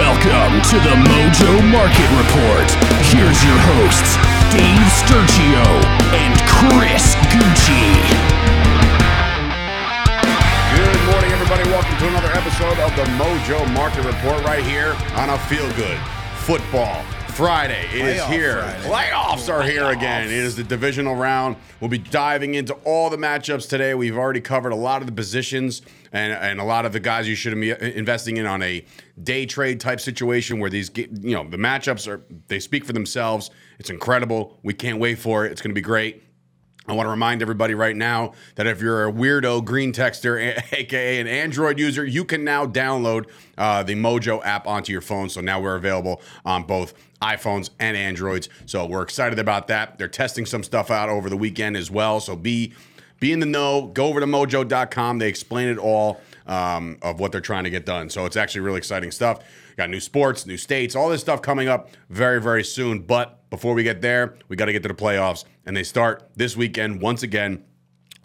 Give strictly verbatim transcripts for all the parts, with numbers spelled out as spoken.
Welcome to the Mojo Market Report. Here's your hosts, Dave Sturchio and Chris Gucci. Good morning, everybody. Welcome to another episode of the Mojo Market Report right here on a feel-good football Friday. It Playoff is here. Friday. Playoffs are here Playoffs. again. It is the divisional round. We'll be diving into all the matchups today. We've already covered a lot of the positions and, and a lot of the guys you should be investing in on a day trade type situation where these, you know, the matchups are, they speak for themselves. It's incredible. We can't wait for it. It's going to be great. I want to remind everybody right now that if you're a weirdo green texter, a k a an Android user, you can now download uh, the Mojo app onto your phone. So now we're available on both iPhones and Androids. So we're excited about that. They're testing some stuff out over the weekend as well. So be, be in the know. Go over to mojo dot com. They explain it all um, of what they're trying to get done. So it's actually really exciting stuff. Got new sports, new states, all this stuff coming up very, very soon. But before we get there, we got to get to the playoffs, and they start this weekend once again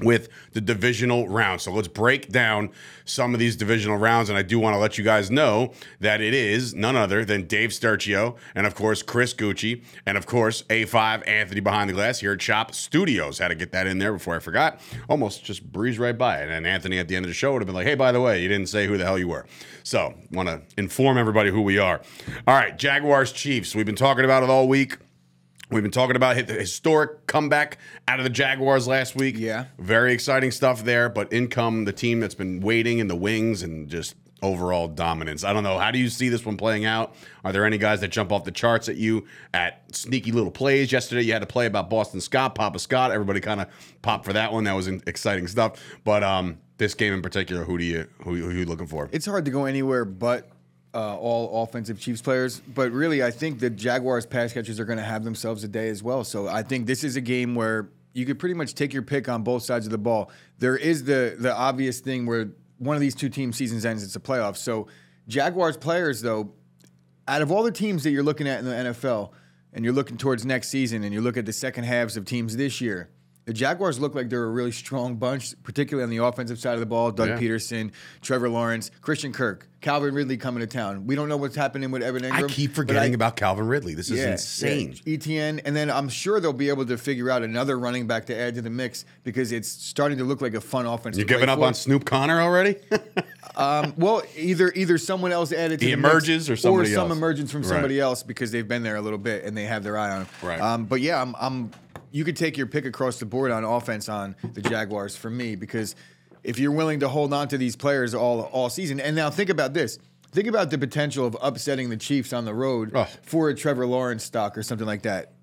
with the divisional round. So let's break down some of these divisional rounds, and I do want to let you guys know that it is none other than Dave Sturchio and, of course, Chris Gucci and, of course, A five Anthony behind the glass here at Chop Studios. Had to get that in there before I forgot. Almost just breezed right by it, and Anthony at the end of the show would have been like, hey, by the way, you didn't say who the hell you were. So want to inform everybody who we are. All right, Jaguars, Chiefs. We've been talking about it all week. We've been talking about the historic comeback out of the Jaguars last week. Yeah. Very exciting stuff there, but in come the team that's been waiting in the wings and just overall dominance. I don't know. How do you see this one playing out? Are there any guys that jump off the charts at you at sneaky little plays? Yesterday you had a play about Boston Scott, Papa Scott. Everybody kind of popped for that one. That was exciting stuff. But um, this game in particular, who do you who, who are you looking for? It's hard to go anywhere but Uh, all offensive Chiefs players, but really I think the Jaguars pass catchers are going to have themselves a day as well. So I think this is a game where you could pretty much take your pick on both sides of the ball. There is the the obvious thing where one of these two team seasons ends, it's a playoff. So Jaguars players, though, out of all the teams that you're looking at in the N F L and you're looking towards next season and you look at the second halves of teams this year, the Jaguars look like they're a really strong bunch, particularly on the offensive side of the ball. Doug yeah. Peterson, Trevor Lawrence, Christian Kirk, Calvin Ridley coming to town. We don't know what's happening with Evan Ingram. I keep forgetting I, about Calvin Ridley. This yeah, is insane. Yeah. E T N, and then I'm sure they'll be able to figure out another running back to add to the mix because it's starting to look like a fun offense. You're giving up on Snoop Connor already? um, well, either either someone else added to he the emerges mix, or somebody or else. Or some emergence from somebody right. else because they've been there a little bit and they have their eye on him. Right. Um, but yeah, I'm. I'm you could take your pick across the board on offense on the Jaguars for me because if you're willing to hold on to these players all all season, and now think about this. Think about the potential of upsetting the Chiefs on the road oh. for a Trevor Lawrence stock or something like that.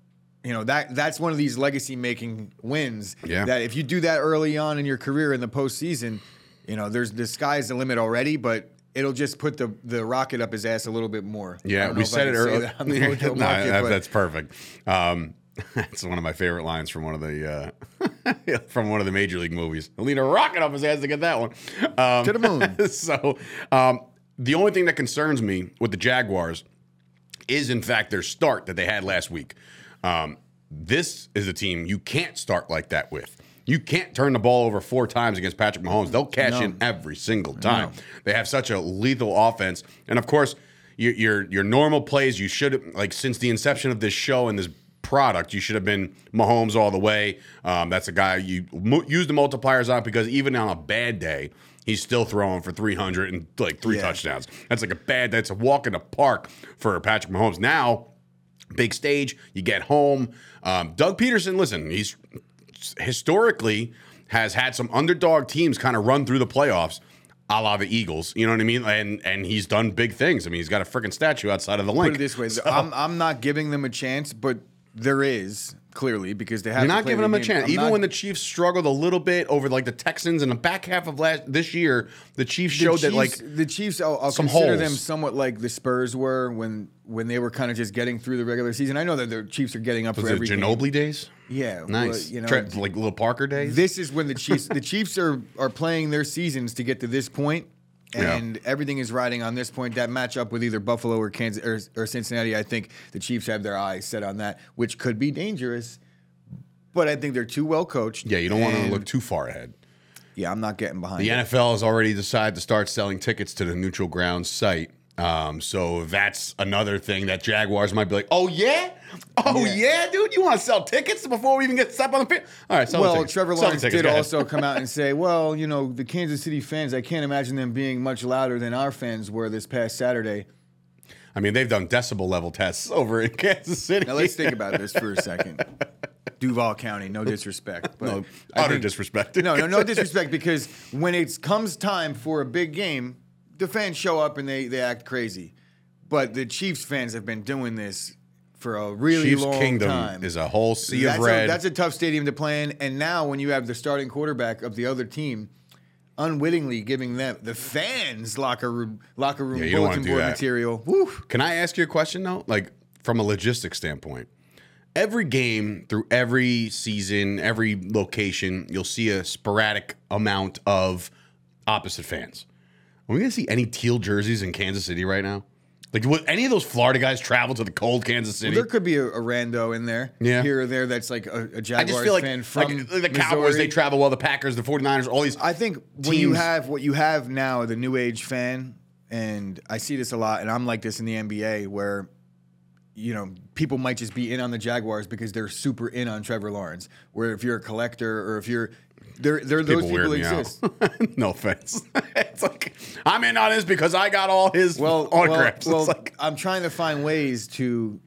You know, that that's one of these legacy-making wins yeah. that if you do that early on in your career in the postseason, you know, there's the sky's the limit already, but it'll just put the, the rocket up his ass a little bit more. Yeah, we said it earlier. That no, market, that, that's perfect. Um That's one of my favorite lines from one of the uh, from one of the major league movies. He'll need a rocket up his ass to get that one um, to the moon. So um, the only thing that concerns me with the Jaguars is, in fact, their start that they had last week. Um, this is a team you can't start like that with. You can't turn the ball over four times against Patrick Mahomes. They'll cash no. in every single time. No. They have such a lethal offense, and of course, your your, your normal plays. You should like since the inception of this show and this product. You should have been Mahomes all the way. Um, that's a guy you mo- use the multipliers on because even on a bad day, he's still throwing for three hundred and like three yeah. touchdowns. That's like a bad, that's a walk in the park for Patrick Mahomes. Now, big stage, you get home. Um, Doug Peterson, listen, he's historically has had some underdog teams kind of run through the playoffs, a la the Eagles, you know what I mean? And and he's done big things. I mean, he's got a freaking statue outside of the link. Put it this way, so, I'm, I'm not giving them a chance, but there is, clearly, because they have You're not giving them a chance. I'm Even when the Chiefs struggled a little bit over, like, the Texans in the back half of last this year, the Chiefs the showed Chiefs, that, like, the Chiefs, I'll, I'll consider holes. them somewhat like the Spurs were when when they were kind of just getting through the regular season. I know that the Chiefs are getting up was for it everything. Ginobili days? Yeah. Nice. Well, you know, Tre- like, little Parker days? This is when the Chiefs the Chiefs are, are playing their seasons to get to this point, and yeah. everything is riding on this point. That matchup with either Buffalo or Kansas or, or Cincinnati, I think the Chiefs have their eyes set on that, which could be dangerous. But I think they're too well coached. Yeah, you don't want to look too far ahead. Yeah, I'm not getting behind. The it. N F L has already decided to start selling tickets to the neutral ground site Um, so that's another thing that Jaguars might be like, oh, yeah? Oh, yeah, yeah dude? You want to sell tickets before we even get stepped on the field? All right, sell well, the tickets. Well, Trevor Lawrence tickets, did also come out and say, well, you know, the Kansas City fans, I can't imagine them being much louder than our fans were this past Saturday. I mean, they've done decibel-level tests over in Kansas City. Now, let's think about this for a second. Duval County, no disrespect. But no, utter think, disrespect. No, no, no disrespect, because when it comes time for a big game, the fans show up and they, they act crazy. But the Chiefs fans have been doing this for a really Chiefs long Kingdom time. Chiefs Kingdom is a whole sea that's of red. A, that's a tough stadium to play in. And now when you have the starting quarterback of the other team unwittingly giving them the fans locker room locker room yeah, bulletin board that. material. Woo. Can I ask you a question though? Like from a logistics standpoint, every game through every season, every location, you'll see a sporadic amount of opposite fans. Are we gonna see any teal jerseys in Kansas City right now? Like, would any of those Florida guys travel to the cold Kansas City? Well, there could be a, a rando in there, yeah. here or there. That's like a, a Jaguars I just feel like, fan from like, like the Cowboys. Missouri. They travel well. The Packers, the forty-niners, all these. I think teams. When you have what you have now, the new age fan, and I see this a lot, and I'm like this in the N B A, where you know people might just be in on the Jaguars because they're super in on Trevor Lawrence. Where if you're a collector or if you're There, there, those people, people exist. No offense. It's like, I'm in on this because I got all his well, autographs. Well, well like, I'm trying to find ways to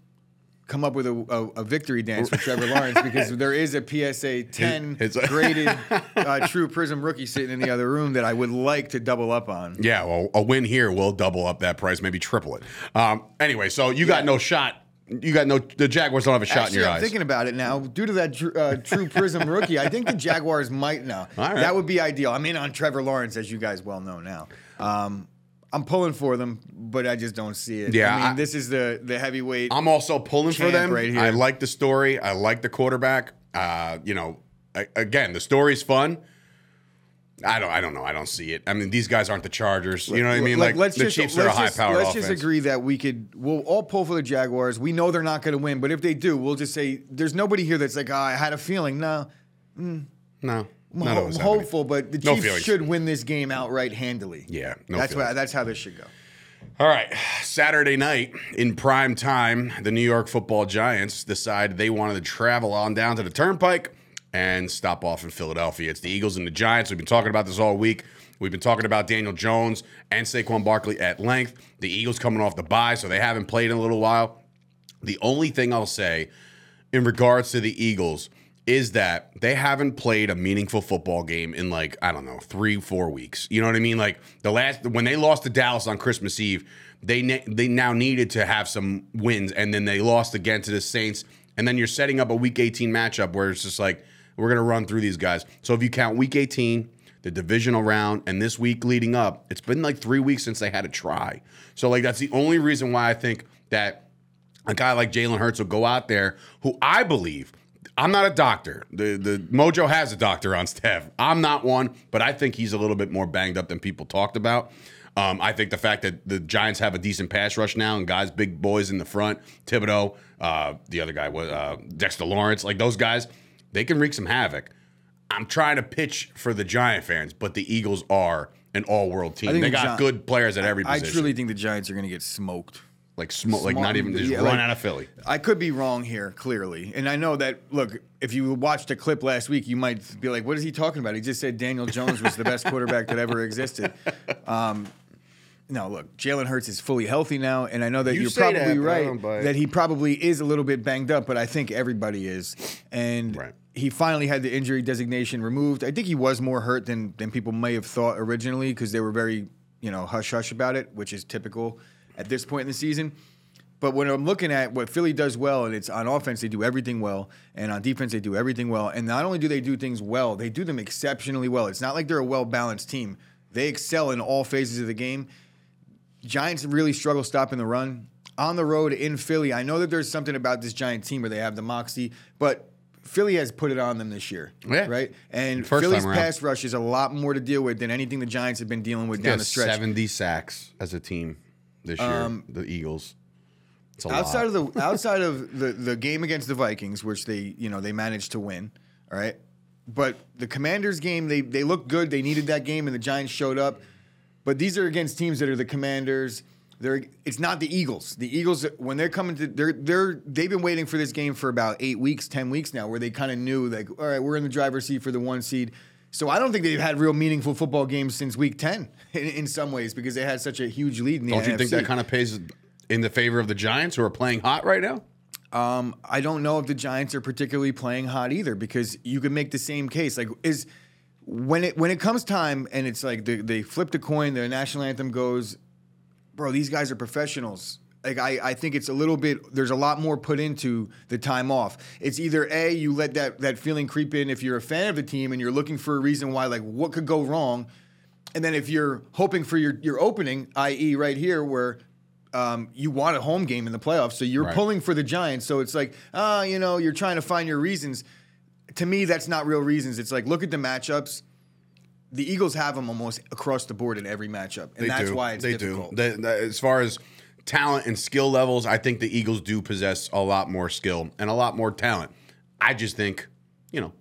come up with a, a, a victory dance for Trevor Lawrence because there is a P S A ten it's, it's, graded uh, True Prism rookie sitting in the other room that I would like to double up on. Yeah, well, a win here will double up that price, maybe triple it. Um, anyway, so you yeah. got no shot. You got no. The Jaguars don't have a shot Actually, in your I'm eyes. I'm thinking about it now. Due to that uh, True Prism rookie, I think the Jaguars might now. All right. That would be ideal. I'm in on Trevor Lawrence, as you guys well know now. Um, I'm pulling for them, but I just don't see it. Yeah, I mean, I, this is the the heavyweight. I'm also pulling for them. Right here. I like the story. I like the quarterback. Uh, you know, I, again, the story's fun. I don't. I don't know. I don't see it. I mean, these guys aren't the Chargers. You know what I mean? Like, like let's the just, Chiefs are a high-powered offense. Let's just agree that we could. We'll all pull for the Jaguars. We know they're not going to win, but if they do, we'll just say there's nobody here that's like, oh, I had a feeling. No, mm. no, not I'm always hopeful, but the Chiefs no should win this game outright handily. Yeah, no that's what, that's how this should go. All right, Saturday night in prime time, the New York Football Giants decide they wanted to travel on down to the Turnpike and stop off in Philadelphia. It's the Eagles and the Giants. We've been talking about this all week. We've been talking about Daniel Jones and Saquon Barkley at length. The Eagles coming off the bye, so they haven't played in a little while. The only thing I'll say in regards to the Eagles is that they haven't played a meaningful football game in like, I don't know, three, four weeks. You know what I mean? Like the last, when they lost to Dallas on Christmas Eve, they, ne- they now needed to have some wins, and then they lost again to the Saints. And then you're setting up a week eighteen matchup where it's just like, we're going to run through these guys. So if you count week eighteen, the divisional round, and this week leading up, it's been like three weeks since they had a try. So, like, that's the only reason why I think that a guy like Jalen Hurts will go out there, who I believe, I'm not a doctor. The, the Mojo has a doctor on staff. I'm not one, but I think he's a little bit more banged up than people talked about. Um, I think the fact that the Giants have a decent pass rush now and guys, big boys in the front, Thibodeau, uh, the other guy, was uh, Dexter Lawrence, like those guys, they can wreak some havoc. I'm trying to pitch for the Giant fans, but the Eagles are an all-world team. They the got Gi- good players at I, every position. I truly think the Giants are going to get smoked. Like, sm- like not even just yeah, run like, out of Philly. I could be wrong here, clearly. And I know that, look, if you watched a clip last week, you might be like, what is he talking about? He just said Daniel Jones was the best quarterback that ever existed. Um, no, look, Jalen Hurts is fully healthy now, and I know that you you're probably that, right that he probably is a little bit banged up, but I think everybody is. And right. He finally had the injury designation removed. I think he was more hurt than than people may have thought originally because they were very, you know, hush-hush about it, which is typical at this point in the season. But when I'm looking at what Philly does well, and it's on offense, they do everything well, and on defense, they do everything well. And not only do they do things well, they do them exceptionally well. It's not like they're a well-balanced team. They excel in all phases of the game. Giants really struggle stopping the run. On the road in Philly, I know that there's something about this Giant team where they have the moxie, but Philly has put it on them this year, yeah. right? And First Philly's pass rush is a lot more to deal with than anything the Giants have been dealing with down the stretch. seventy sacks as a team this year, um, the Eagles. It's a outside lot. of the outside of the, the game against the Vikings, which they you know they managed to win, all right. But the Commanders game, they they looked good. They needed that game, and the Giants showed up. But these are against teams that are the Commanders, They're, it's not the Eagles. The Eagles, when they're coming to, they're they're they've been waiting for this game for about eight weeks, ten weeks now, where they kind of knew like, all right, we're in the driver's seat for the one seed. So I don't think they've had real meaningful football games since week ten in, in some ways because they had such a huge lead in the N F C. Don't you think that kind of pays in the favor of the Giants, who are playing hot right now? Um, I don't know if the Giants are particularly playing hot either, because you could make the same case. Like, is when it when it comes time and it's like they, they flip the coin, their national anthem goes, bro, these guys are professionals. Like, I, I think it's a little bit, there's a lot more put into the time off. It's either A, you let that, that feeling creep in if you're a fan of the team and you're looking for a reason why, like, what could go wrong? And then if you're hoping for your, your opening, that is right here where um, you want a home game in the playoffs, so you're right. pulling for the Giants. So it's like, ah, uh, you know, you're trying to find your reasons. To me, that's not real reasons. It's like, look at the matchups. The Eagles have them almost across the board in every matchup, and they that's do. why it's they difficult. They do. They, they, as far as... talent and skill levels, I think the Eagles do possess a lot more skill and a lot more talent. I just think, you know,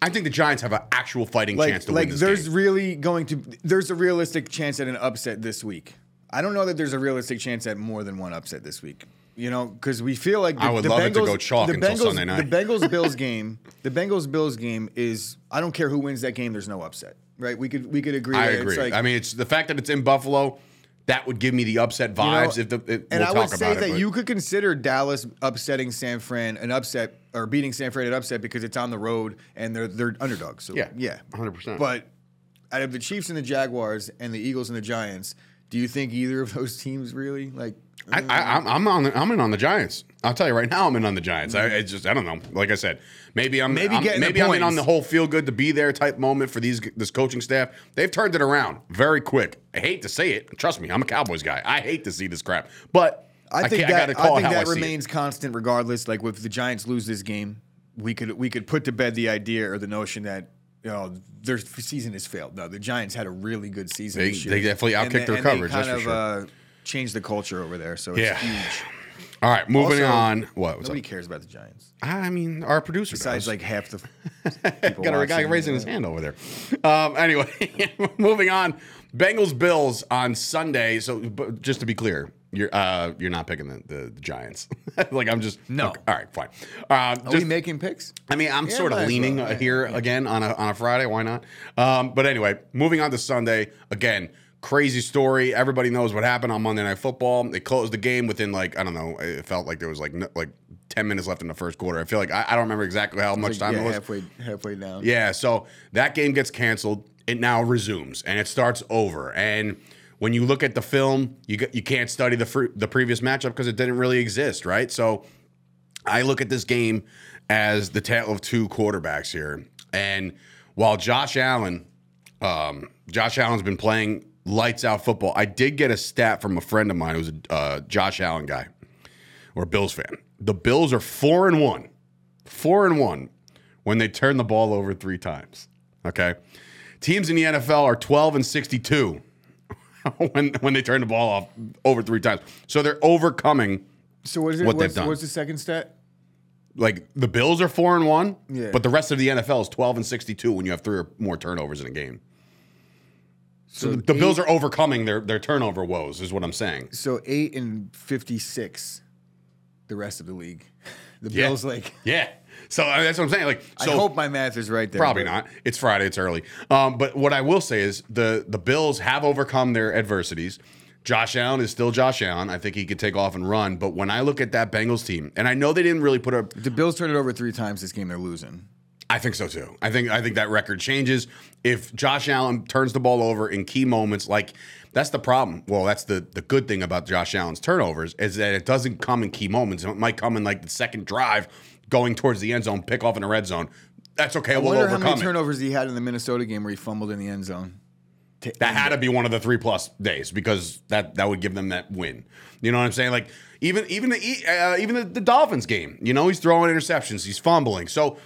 I think the Giants have an actual fighting like, chance to like win this game. Like, there's really going to – there's a realistic chance at an upset this week. I don't know that there's a realistic chance at more than one upset this week, you know, because we feel like – I would the love Bengals, it to go chalk until Bengals, Sunday night. The Bengals-Bills game, the Bengals-Bills game is – I don't care who wins that game, there's no upset, right? We could we could agree. I agree. It's like, I mean, it's the fact that it's in Buffalo – that would give me the upset vibes. You know, if the if and we'll I would say that it, you could consider Dallas upsetting San Fran an upset or beating San Fran an upset because it's on the road and they're they're underdogs. So yeah, yeah, one hundred percent. But out of the Chiefs and the Jaguars and the Eagles and the Giants, do you think either of those teams really like? I, I, I I'm, I'm on the, I'm in on the Giants. I'll tell you right now, I'm in on the Giants. Mm-hmm. I it's just I don't know. Like I said, maybe I'm maybe I'm, maybe I'm in on the whole feel good to be there type moment for these this coaching staff. They've turned it around very quick. I hate to say it. Trust me, I'm a Cowboys guy. I hate to see this crap. But I think I, that, I gotta call I think it how that I remains see it. constant regardless. Like, if the Giants lose this game, we could we could put to bed the idea or the notion that, you know, their season has failed. No, the Giants had a really good season. They, this year. They definitely outkicked their and coverage. They kind that's of, for sure. Uh, changed the culture over there, so it's yeah. huge. All right, moving also, on. What? Nobody up? cares about the Giants. I mean, our producer Besides, does. like, half the people Got a guy raising his hand over there. Um, anyway, moving on. Bengals-Bills on Sunday. So, but just to be clear, you're uh, you're not picking the, the, the Giants. like, I'm just... No. Okay, all right, fine. Uh, just, Are we making picks? I mean, I'm yeah, sort of leaning well. here yeah. again on a, on a Friday. Why not? Um, but anyway, moving on to Sunday. Again, crazy story. Everybody knows what happened on Monday Night Football. They closed the game within, like, I don't know. It felt like there was like no, like ten minutes left in the first quarter. I feel like I, I don't remember exactly how much like, time yeah, it was. Halfway, halfway down. Yeah. So that game gets canceled. It now resumes and it starts over. And when you look at the film, you you can't study the fr- the previous matchup because it didn't really exist, right? So I look at this game as the tale of two quarterbacks here. And while Josh Allen, um, Josh Allen's been playing lights out football. I did get a stat from a friend of mine who's a uh, Josh Allen guy or Bills fan. The Bills are four and one, four and one when they turn the ball over three times. Okay, teams in the N F L are twelve and sixty-two when when they turn the ball off over three times. So they're overcoming. So what is it? What what's, they've done. What's the second stat? Like, the Bills are four and one, yeah. but the rest of the N F L is twelve and sixty-two when you have three or more turnovers in a game. So, so the eight, Bills are overcoming their, their turnover woes, is what I'm saying. So eight and fifty-six, the rest of the league. The yeah. Bills, like yeah. So I mean, that's what I'm saying. Like, so I hope my math is right there. Probably but. not. It's Friday. It's early. Um, but what I will say is the the Bills have overcome their adversities. Josh Allen is still Josh Allen. I think he could take off and run. But when I look at that Bengals team, and I know they didn't really put a the Bills turned it over three times this game. They're losing. I think so, too. I think I think that record changes. If Josh Allen turns the ball over in key moments, like, that's the problem. Well, that's the, the good thing about Josh Allen's turnovers is that it doesn't come in key moments. It might come in, like, the second drive going towards the end zone, pick off in the red zone. That's okay. I we'll overcome how many turnovers it. he had in the Minnesota game where he fumbled in the end zone. That had to be one of the three-plus days because that, that would give them that win. You know what I'm saying? Like, even, even, the, uh, even the, the Dolphins game, you know, he's throwing interceptions. He's fumbling. So...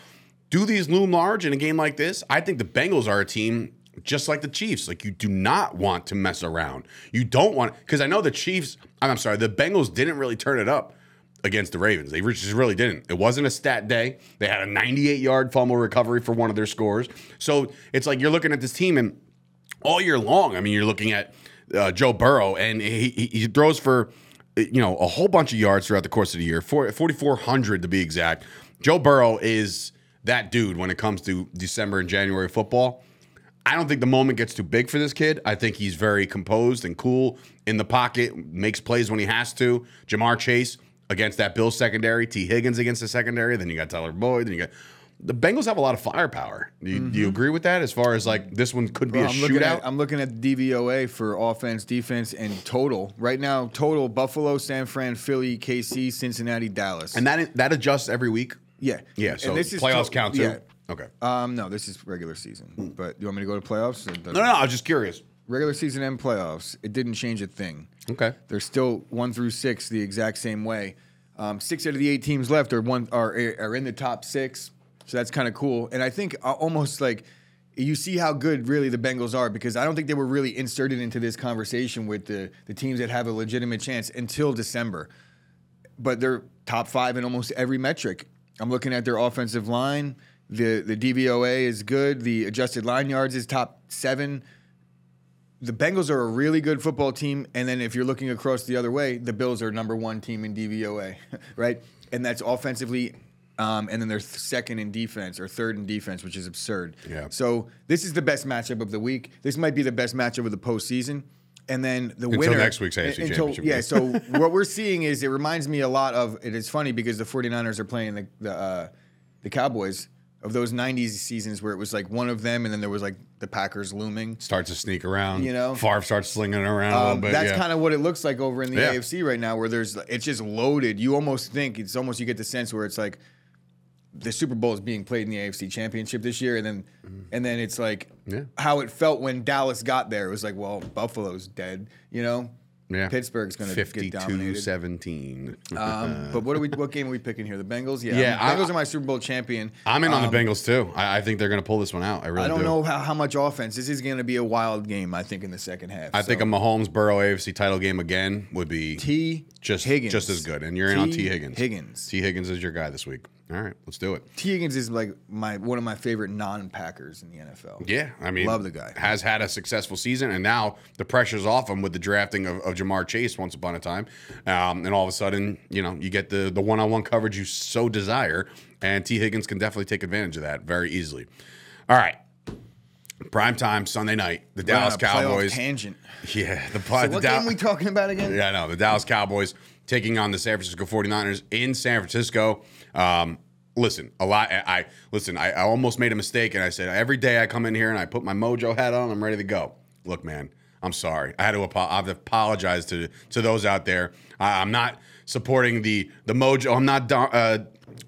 do these loom large in a game like this? I think the Bengals are a team just like the Chiefs. Like, you do not want to mess around. You don't want – because I know the Chiefs – I'm sorry, the Bengals didn't really turn it up against the Ravens. They just really didn't. It wasn't a stat day. They had a ninety-eight-yard fumble recovery for one of their scores. So it's like you're looking at this team, and all year long, I mean, you're looking at – uh, Joe Burrow, and he, he, he throws for, you know, a whole bunch of yards throughout the course of the year, forty-four hundred to be exact. Joe Burrow is that dude when it comes to December and January football. I don't think the moment gets too big for this kid. I think he's very composed and cool in the pocket, makes plays when he has to. Jamar Chase against that Bills secondary, T Higgins against the secondary, then you got Tyler Boyd, then you got... The Bengals have a lot of firepower. Do you, mm-hmm. do you agree with that? As far as like this one could be Bro, a I'm shootout. Looking at, I'm looking at the D V O A for offense, defense, and total right now. Total: Buffalo, San Fran, Philly, K C, Cincinnati, Dallas. And that that adjusts every week. Yeah, yeah. So this playoffs to- count too. Yeah. Okay. Um, no, this is regular season. Mm. But you want me to go to playoffs? No, no, no. I was just curious. Regular season and playoffs. It didn't change a thing. Okay. They're still one through six the exact same way. Um, six out of the eight teams left are one are are in the top six. So that's kind of cool. And I think almost like you see how good really the Bengals are, because I don't think they were really inserted into this conversation with the, the teams that have a legitimate chance until December. But they're top five in almost every metric. I'm looking at their offensive line. The, the D V O A is good. The adjusted line yards is top seven. The Bengals are a really good football team. And then if you're looking across the other way, the Bills are number one team in D V O A, right? And that's offensively. Um, and then they're th- second in defense or third in defense, which is absurd. Yeah. So this is the best matchup of the week. This might be the best matchup of the postseason. And then the until winner. Until next week's A F C until, Championship. Yeah, so what we're seeing is, it reminds me a lot of, it is funny because the 49ers are playing the the, uh, the Cowboys of those nineties seasons where it was like one of them and then there was like the Packers looming. Starts to sneak around. You know? Favre starts slinging around um, a little bit. That's yeah. kind of what it looks like over in the yeah. A F C right now, where there's it's just loaded. You almost think, it's almost you get the sense where it's like, the Super Bowl is being played in the A F C Championship this year, and then and then it's like yeah. how it felt when Dallas got there. It was like, well, Buffalo's dead, you know? Yeah. Pittsburgh's going to get dominated. fifty-two seventeen Um, but what are we? What game are we picking here? The Bengals? Yeah, yeah I mean, Bengals I, are my Super Bowl champion. I'm in um, on the Bengals, too. I, I think they're going to pull this one out. I really do. I don't do. know how, how much offense. This is going to be a wild game, I think, in the second half. I so. think a Mahomes-Burrow A F C title game again would be T just, Higgins. just as good. And you're T in on T Higgins. Higgins. T Higgins is your guy this week. All right, let's do it. T Higgins is like my one of my favorite non-Packers in the N F L. Yeah, I mean, love the guy. Has had a successful season, and now the pressure's off him with the drafting of, of Jamar Chase once upon a time, um, and all of a sudden, you know, you get the the one-on-one coverage you so desire, and T Higgins can definitely take advantage of that very easily. All right, prime time Sunday night, the We're Dallas on a Cowboys playoff tangent. Yeah, the, so the what da- game we talking about again? Yeah, no, the Dallas Cowboys taking on the San Francisco 49ers in San Francisco. Um, listen, a lot. I, I listen. I, I almost made a mistake, and I said every day I come in here and I put my Mojo hat on. I'm ready to go. Look, man, I'm sorry. I had to. Apo- I have to apologize to to those out there. I, I'm not supporting the the Mojo. I'm not uh,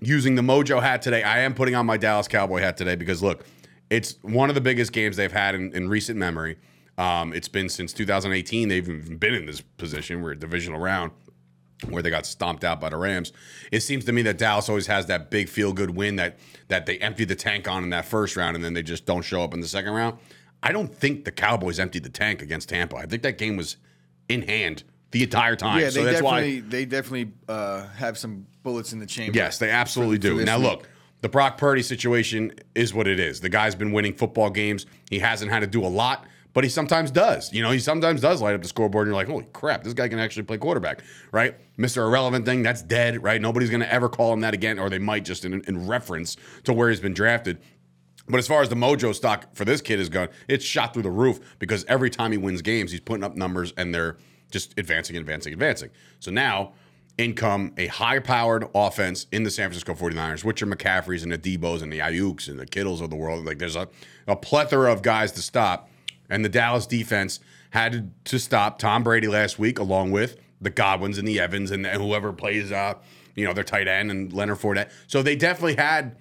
using the Mojo hat today. I am putting on my Dallas Cowboy hat today because look, it's one of the biggest games they've had in, in recent memory. Um, it's been since two thousand eighteen. They've even been in this position. We're a divisional round where they got stomped out by the Rams. It seems to me that Dallas always has that big feel-good win that that they empty the tank on in that first round, and then they just don't show up in the second round. I don't think the Cowboys emptied the tank against Tampa. I think that game was in hand the entire time. Yeah, they so that's definitely, why, they definitely uh, have some bullets in the chamber. Yes, they absolutely for, do. For now, week. Look, the Brock Purdy situation is what it is. The guy's been winning football games. He hasn't had to do a lot. But he sometimes does. You know, he sometimes does light up the scoreboard, and you're like, holy crap, this guy can actually play quarterback, right? Mister Irrelevant thing, that's dead, right? Nobody's going to ever call him that again, or they might just in, in reference to where he's been drafted. But as far as the Mojo stock for this kid is gone, it's shot through the roof because every time he wins games, he's putting up numbers, and they're just advancing, advancing, advancing. So now in come a high-powered offense in the San Francisco 49ers, which are McCaffreys and the Debos and the Ayuks and the Kittles of the world. Like there's a, a plethora of guys to stop. And the Dallas defense had to stop Tom Brady last week, along with the Godwins and the Evans and whoever plays, uh, you know, their tight end and Leonard Fournette. So they definitely had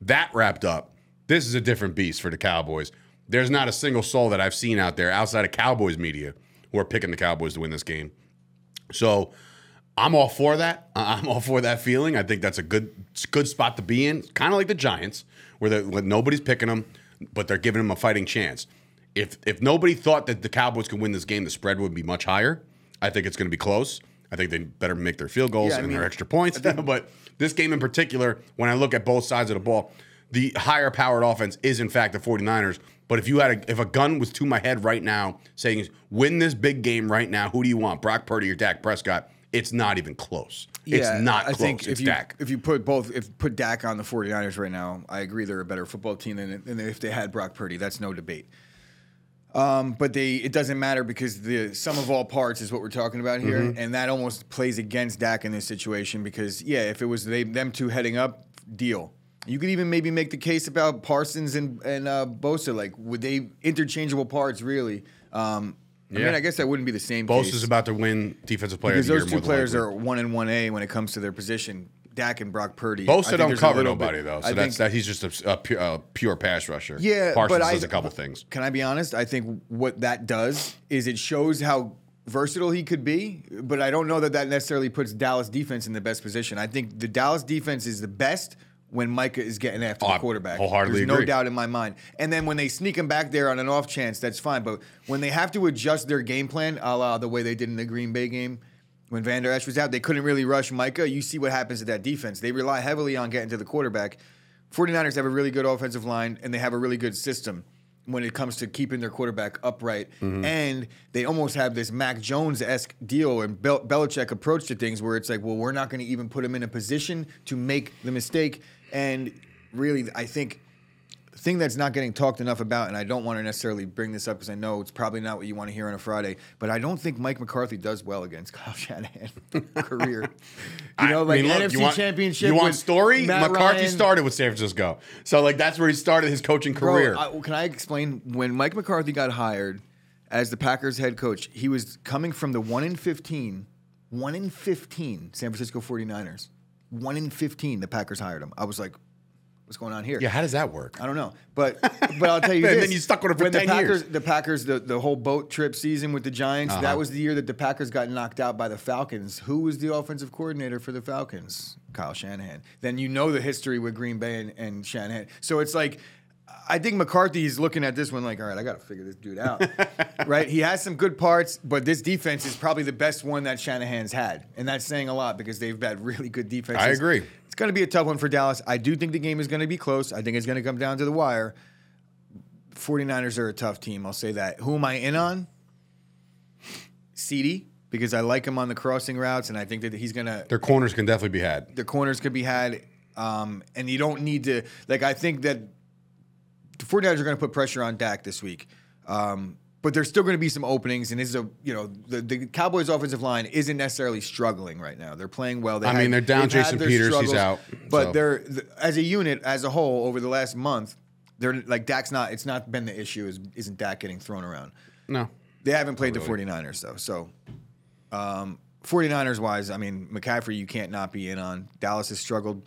that wrapped up. This is a different beast for the Cowboys. There's not a single soul that I've seen out there outside of Cowboys media who are picking the Cowboys to win this game. So I'm all for that. I'm all for that feeling. I think that's a good, it's a good spot to be in. Kind of like the Giants, where, where nobody's picking them, but they're giving them a fighting chance. If if nobody thought that the Cowboys could win this game, the spread would be much higher. I think it's going to be close. I think they better make their field goals yeah, and I mean, their extra points. But this game in particular, when I look at both sides of the ball, the higher-powered offense is, in fact, the 49ers. But if you had a, if a gun was to my head right now saying win this big game right now, who do you want, Brock Purdy or Dak Prescott? It's not even close. Yeah, it's not I close. Think it's if you, Dak. If you put both, if put Dak on the 49ers right now, I agree they're a better football team than, than if they had Brock Purdy. That's no debate. Um, but they, it doesn't matter because the sum of all parts is what we're talking about here, mm-hmm. and that almost plays against Dak in this situation because, yeah, if it was they, them two heading up, deal. You could even maybe make the case about Parsons and, and uh, Bosa. Like, would they interchangeable parts, really? Um, yeah. I mean, I guess that wouldn't be the same Bosa's case. Bosa's about to win defensive player of the year. Because those two players are one and one A when it comes to their position. Dak and Brock Purdy. Bosa don't cover nobody, bit, though. So I that's think, that he's just a, a, pure, a pure pass rusher. Yeah, Parsons but I, does a couple things. Can I be honest? I think what that does is it shows how versatile he could be, but I don't know that that necessarily puts Dallas defense in the best position. I think the Dallas defense is the best when Micah is getting after oh, the quarterback. Wholeheartedly There's no agree. doubt in my mind. And then when they sneak him back there on an off chance, that's fine. But when they have to adjust their game plan, a la the way they did in the Green Bay game, when Van Der Esch was out, they couldn't really rush Micah. You see what happens to that defense. They rely heavily on getting to the quarterback. 49ers have a really good offensive line, and they have a really good system when it comes to keeping their quarterback upright. Mm-hmm. And they almost have this Mac Jones-esque deal and Bel- Belichick approach to things where it's like, well, we're not going to even put him in a position to make the mistake. And really, I think the thing that's not getting talked enough about, and I don't want to necessarily bring this up because I know it's probably not what you want to hear on a Friday, but I don't think Mike McCarthy does well against Kyle Shanahan career. You know, like I mean, look, N F C you want, Championship. You want story? Matt McCarthy Ryan. started with San Francisco, so like that's where he started his coaching career. Bro, I, can I explain when Mike McCarthy got hired as the Packers head coach? He was coming from the one in fifteen, one in fifteen San Francisco 49ers, one in fifteen. The Packers hired him. I was like, what's going on here? Yeah, how does that work? I don't know, but but I'll tell you this. And then you stuck with it for when ten the Packers, years. The Packers, the, the whole boat trip season with the Giants, uh-huh. that was the year that the Packers got knocked out by the Falcons. Who was the offensive coordinator for the Falcons? Kyle Shanahan. Then you know the history with Green Bay and, and Shanahan. So it's like, I think McCarthy is looking at this one like, all right, I got to figure this dude out, right? He has some good parts, but this defense is probably the best one that Shanahan's had, and that's saying a lot because they've had really good defenses. I agree. It's going to be a tough one for Dallas. I do think the game is going to be close. I think it's going to come down to the wire. 49ers are a tough team. I'll say that. Who am I in on? CeeDee, because I like him on the crossing routes, and I think that he's going to. Their corners can definitely be had. Their corners could be had, um, and you don't need to. Like, I think that the 49ers are going to put pressure on Dak this week. Um, But there's still going to be some openings, and this is a you know the, the Cowboys' offensive line isn't necessarily struggling right now. They're playing well. They I had, mean, they're down Jason Peters, he's out. But so. they're th- as a unit, as a whole, over the last month, they're like Dak's not. It's not been the issue. Is isn't Dak getting thrown around? No, they haven't played really. the 49ers though. So, um, 49ers wise, I mean, McCaffrey you can't not be in on. Dallas has struggled.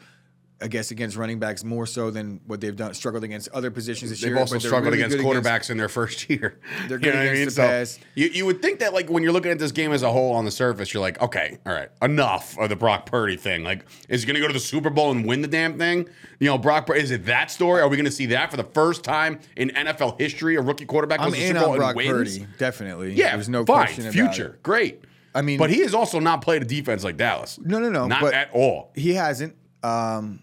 I guess against running backs more so than what they've done struggled against other positions this they've year. They've also struggled really against quarterbacks against, in their first year. They're good you know against I mean? the so pass. You, you would think that like when you're looking at this game as a whole on the surface, you're like, okay, all right, enough of the Brock Purdy thing. Like, is he going to go to the Super Bowl and win the damn thing? You know, Brock Purdy, is it that story? Are we going to see that for the first time in N F L history? A rookie quarterback goes to the Super Bowl Brock and wins? Purdy, definitely. Yeah, there's no fine, question future, about it. Future, great. I mean, but he has also not played a defense like Dallas. No, no, no. Not at all. He hasn't. Um,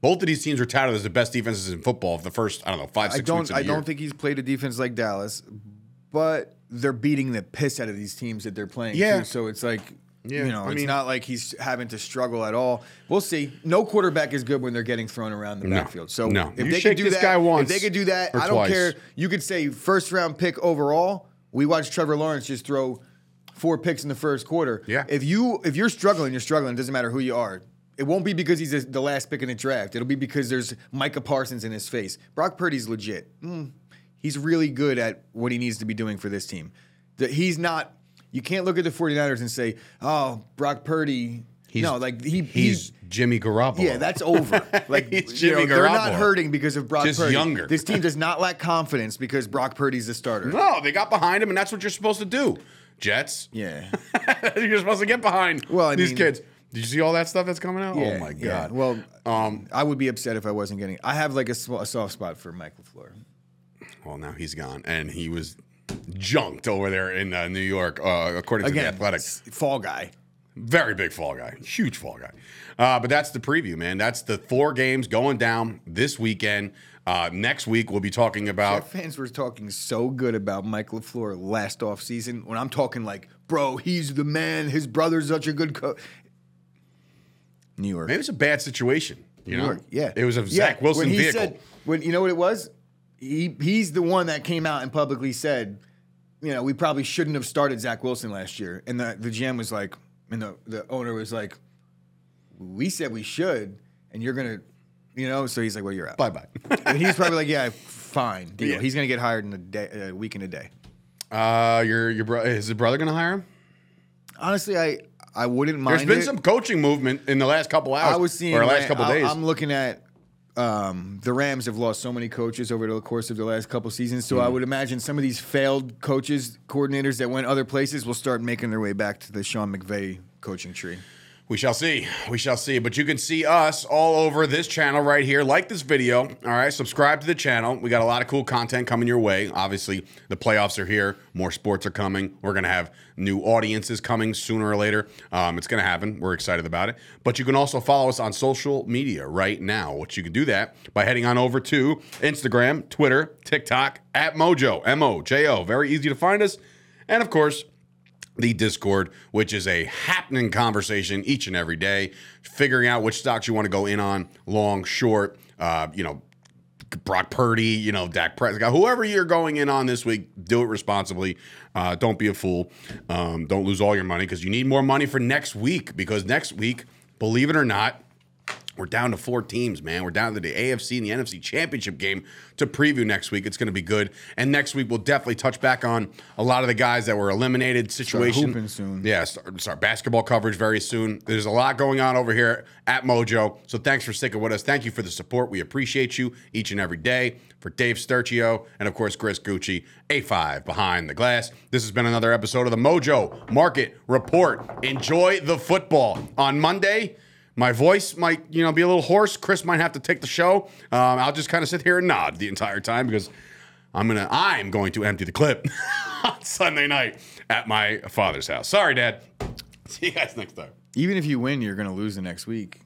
Both of these teams were touted as the best defenses in football for the first, I don't know, five, six I don't, weeks of the I year. don't think he's played a defense like Dallas, but they're beating the piss out of these teams that they're playing. Yeah. Too, so it's like, yeah, you know, I it's mean, not like he's having to struggle at all. We'll see. No quarterback is good when they're getting thrown around the no, backfield. So no. if, they could do that, guy once if they could do that, I don't twice. care. You could say first round pick overall. We watched Trevor Lawrence just throw four picks in the first quarter. Yeah. If, you, if you're struggling, you're struggling. It doesn't matter who you are. It won't be because he's the last pick in the draft. It'll be because there's Micah Parsons in his face. Brock Purdy's legit. Mm, he's really good at what he needs to be doing for this team. The, he's not – you can't look at the 49ers and say, oh, Brock Purdy – He's, no, like he, he's he, Jimmy Garoppolo. Yeah, that's over. Like he's Jimmy you know, they're not hurting because of Brock Just Purdy. Younger. This team does not lack confidence because Brock Purdy's the starter. No, they got behind him, and that's what you're supposed to do, Jets. Yeah. You're supposed to get behind well, I these mean, kids. Did you see all that stuff that's coming out? Yeah, oh, my God. Yeah. Well, um, I would be upset if I wasn't getting – I have, like, a, sw- a soft spot for Mike LaFleur. Well, now he's gone, and he was junked over there in uh, New York, uh, according to The Athletic. Fall guy. Very big fall guy. Huge fall guy. Uh, but that's the preview, man. That's the four games going down this weekend. Uh, next week, we'll be talking about... Jet fans were talking so good about Mike LaFleur last offseason. When I'm talking like, bro, he's the man. His brother's such a good coach. New York. Maybe it's a bad situation. You New know? York, yeah. It was a Zach yeah. Wilson when he vehicle. Said, when, you know what it was? He He's the one that came out and publicly said, you know, we probably shouldn't have started Zach Wilson last year. And the, the G M was like... And the, the owner was like, we said we should, and you're going to, you know, so he's like, well, you're out. Bye-bye. And he's probably like, yeah, fine. Deal. Yeah. He's going to get hired in a, day, a week and a day. Uh, your your bro- Is his brother going to hire him? Honestly, I, I wouldn't mind There's been it. some coaching movement in the last couple hours I was seeing, or the last man, couple I, days. I'm looking at um, the Rams have lost so many coaches over the course of the last couple seasons, so mm. I would imagine some of these failed coaches, coordinators that went other places will start making their way back to the Sean McVay coaching tree. We shall see. We shall see. But you can see us all over this channel right here. Like this video. All right. Subscribe to the channel. We got a lot of cool content coming your way. Obviously, the playoffs are here. More sports are coming. We're going to have new audiences coming sooner or later. Um, it's going to happen. We're excited about it. But you can also follow us on social media right now, which you can do that by heading on over to Instagram, Twitter, TikTok, at Mojo, M O J O. Very easy to find us. And, of course, the Discord, which is a happening conversation each and every day, figuring out which stocks you want to go in on, long, short, uh, you know, Brock Purdy, you know, Dak Prescott, whoever you're going in on this week, do it responsibly. Uh, don't be a fool. Um, don't lose all your money because you need more money for next week because next week, believe it or not, we're down to four teams, man. We're down to the A F C and the N F C championship game to preview next week. It's going to be good. And next week, we'll definitely touch back on a lot of the guys that were eliminated situation. Start hooping soon. Yeah, start, start basketball coverage very soon. There's a lot going on over here at Mojo. So thanks for sticking with us. Thank you for the support. We appreciate you each and every day. For Dave Sturchio and, of course, Chris Gucci, A five Behind the Glass. This has been another episode of the Mojo Market Report. Enjoy the football. On Monday... My voice might, you know, be a little hoarse. Chris might have to take the show. Um, I'll just kind of sit here and nod the entire time because I'm gonna, I'm going to empty the clip on Sunday night at my father's house. Sorry, Dad. See you guys next time. Even if you win, you're going to lose the next week.